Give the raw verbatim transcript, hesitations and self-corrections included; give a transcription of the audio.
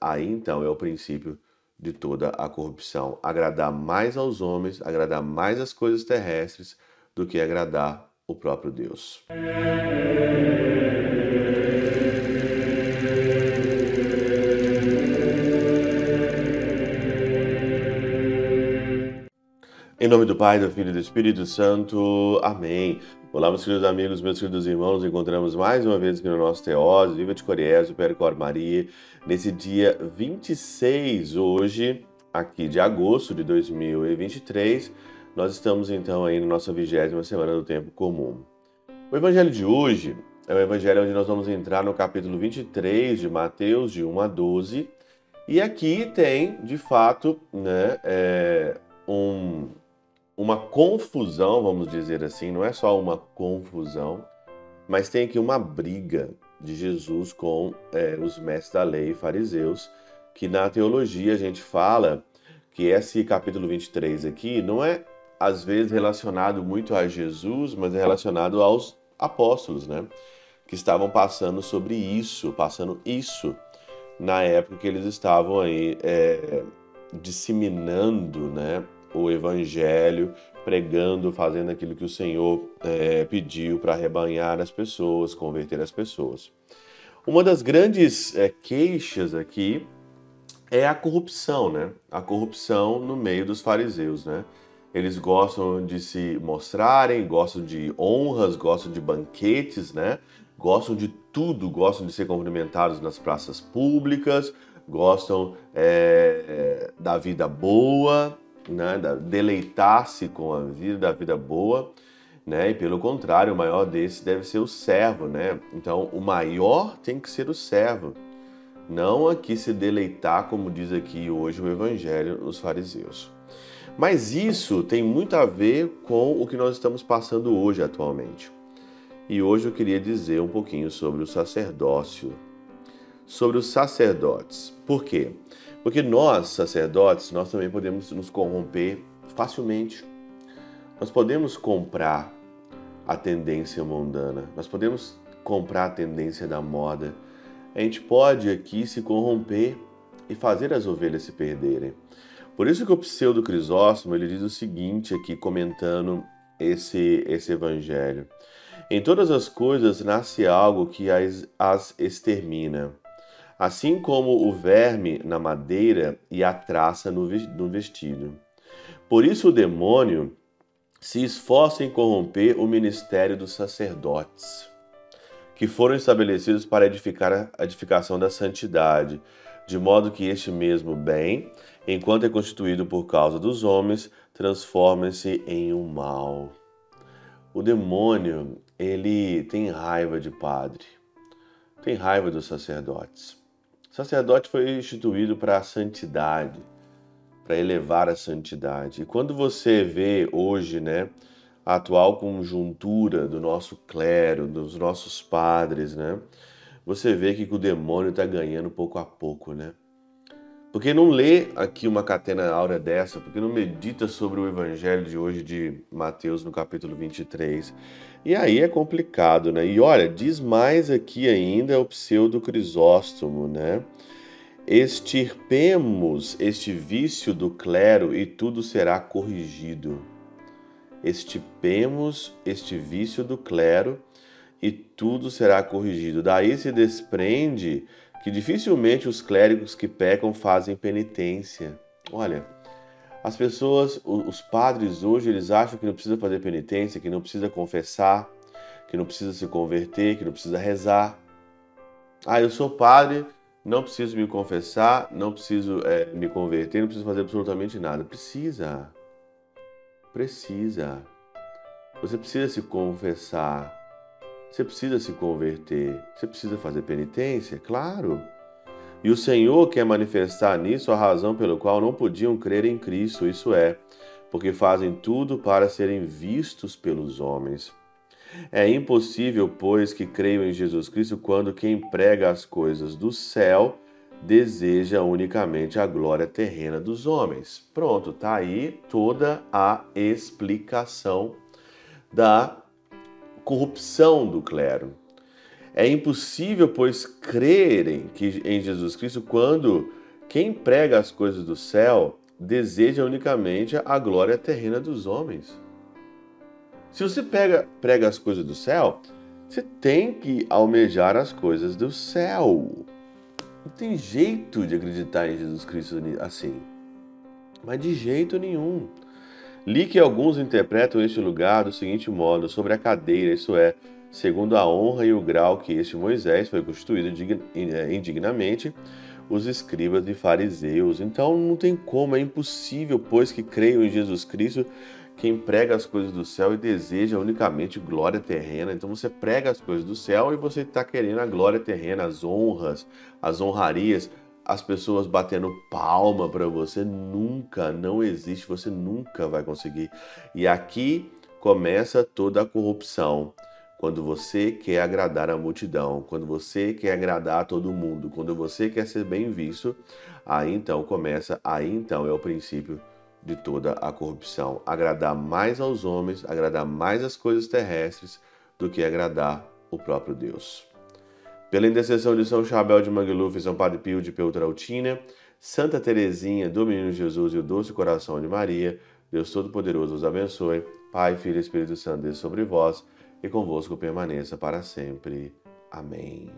aí então é o princípio de toda a corrupção. Agradar mais aos homens, agradar mais as coisas terrestres do que agradar o próprio Deus. Em nome do Pai, do Filho e do Espírito Santo. Amém. Olá, meus queridos amigos, meus queridos irmãos. Nos encontramos mais uma vez aqui no nosso Theosis, Viva de Coriésio, Péreo Cor Maria, nesse dia vinte e seis, hoje, aqui de agosto de dois mil e vinte e três. Nós estamos, então, aí na nossa vigésima semana do tempo comum. O evangelho de hoje é o evangelho onde nós vamos entrar no capítulo vinte e três de Mateus, de um a doze. E aqui tem, de fato, né, é, um... uma confusão, vamos dizer assim, não é só uma confusão, mas tem aqui uma briga de Jesus com é, os mestres da lei e fariseus, que na teologia a gente fala que esse capítulo vinte e três aqui não é, às vezes, relacionado muito a Jesus, mas é relacionado aos apóstolos, né? Que estavam passando sobre isso, passando isso, na época que eles estavam aí é, disseminando, né? O evangelho, pregando, fazendo aquilo que o Senhor é, pediu para arrebanhar as pessoas, converter as pessoas. Uma das grandes é, queixas aqui é a corrupção, né? A corrupção no meio dos fariseus, né? Eles gostam de se mostrarem, gostam de honras, gostam de banquetes, né? Gostam de tudo, gostam de ser cumprimentados nas praças públicas, gostam é, é, da vida boa, né, deleitar-se com a vida, da vida boa, né, e pelo contrário, o maior desse deve ser o servo, né? Então, o maior tem que ser o servo, não aqui se deleitar, como diz aqui hoje o evangelho, os fariseus. Mas isso tem muito a ver com o que nós estamos passando hoje, atualmente. E hoje eu queria dizer um pouquinho sobre o sacerdócio, sobre os sacerdotes. Por quê? Porque nós, sacerdotes, nós também podemos nos corromper facilmente. Nós podemos comprar a tendência mundana, nós podemos comprar a tendência da moda. A gente pode aqui se corromper e fazer as ovelhas se perderem. Por isso que o Pseudo-Crisóstomo, ele diz o seguinte aqui, comentando esse, esse evangelho. Em todas as coisas nasce algo que as, as extermina. Assim como o verme na madeira e a traça no vestido. Por isso o demônio se esforça em corromper o ministério dos sacerdotes, que foram estabelecidos para edificar a edificação da santidade, de modo que este mesmo bem, enquanto é constituído por causa dos homens, transforma-se em um mal. O demônio, ele tem raiva de padre, tem raiva dos sacerdotes. O sacerdote foi instituído para a santidade, para elevar a santidade. E quando você vê hoje, né, a atual conjuntura do nosso clero, dos nossos padres, né, você vê que o demônio está ganhando pouco a pouco, né? Porque não lê aqui uma catena áurea dessa, porque não medita sobre o evangelho de hoje de Mateus no capítulo vinte e três. E aí é complicado, né? E olha, diz mais aqui ainda o Pseudo-Crisóstomo, né? Extirpemos este vício do clero e tudo será corrigido. Extirpemos este vício do clero e tudo será corrigido. Daí se desprende que dificilmente os clérigos que pecam fazem penitência. Olha, as pessoas, os padres hoje, eles acham que não precisa fazer penitência, que não precisa confessar, que não precisa se converter, que não precisa rezar. Ah, eu sou padre, não preciso me confessar, não preciso é, me converter, não preciso fazer absolutamente nada. Precisa, precisa. Você precisa se confessar. Você precisa se converter, você precisa fazer penitência, claro. E o Senhor quer manifestar nisso a razão pelo qual não podiam crer em Cristo, isso é, porque fazem tudo para serem vistos pelos homens. É impossível, pois, que creiam em Jesus Cristo quando quem prega as coisas do céu deseja unicamente a glória terrena dos homens. Pronto, tá aí toda a explicação da corrupção do clero. É impossível, pois, crerem que, em Jesus Cristo quando quem prega as coisas do céu deseja unicamente a glória terrena dos homens. Se você pega, prega as coisas do céu, você tem que almejar as coisas do céu. Não tem jeito de acreditar em Jesus Cristo assim. Mas de jeito nenhum. Li que alguns interpretam este lugar do seguinte modo, sobre a cadeira, isso é, segundo a honra e o grau que este Moisés foi constituído indignamente, os escribas e fariseus. Então não tem como, é impossível, pois que creiam em Jesus Cristo, quem prega as coisas do céu e deseja unicamente glória terrena. Então você prega as coisas do céu e você está querendo a glória terrena, as honras, as honrarias, as pessoas batendo palma para você. Nunca, não existe, você nunca vai conseguir. E aqui começa toda a corrupção. Quando você quer agradar a multidão, quando você quer agradar a todo mundo, quando você quer ser bem visto, aí então começa, aí então é o princípio de toda a corrupção. Agradar mais aos homens, agradar mais as coisas terrestres do que agradar o próprio Deus. Pela intercessão de São Charbel de Makhlouf e São Padre Pio de Pietrelcina, Santa Teresinha do Menino Jesus e o Doce Coração de Maria, Deus Todo-Poderoso os abençoe. Pai, Filho e Espírito Santo, Deus sobre vós, e convosco permaneça para sempre. Amém.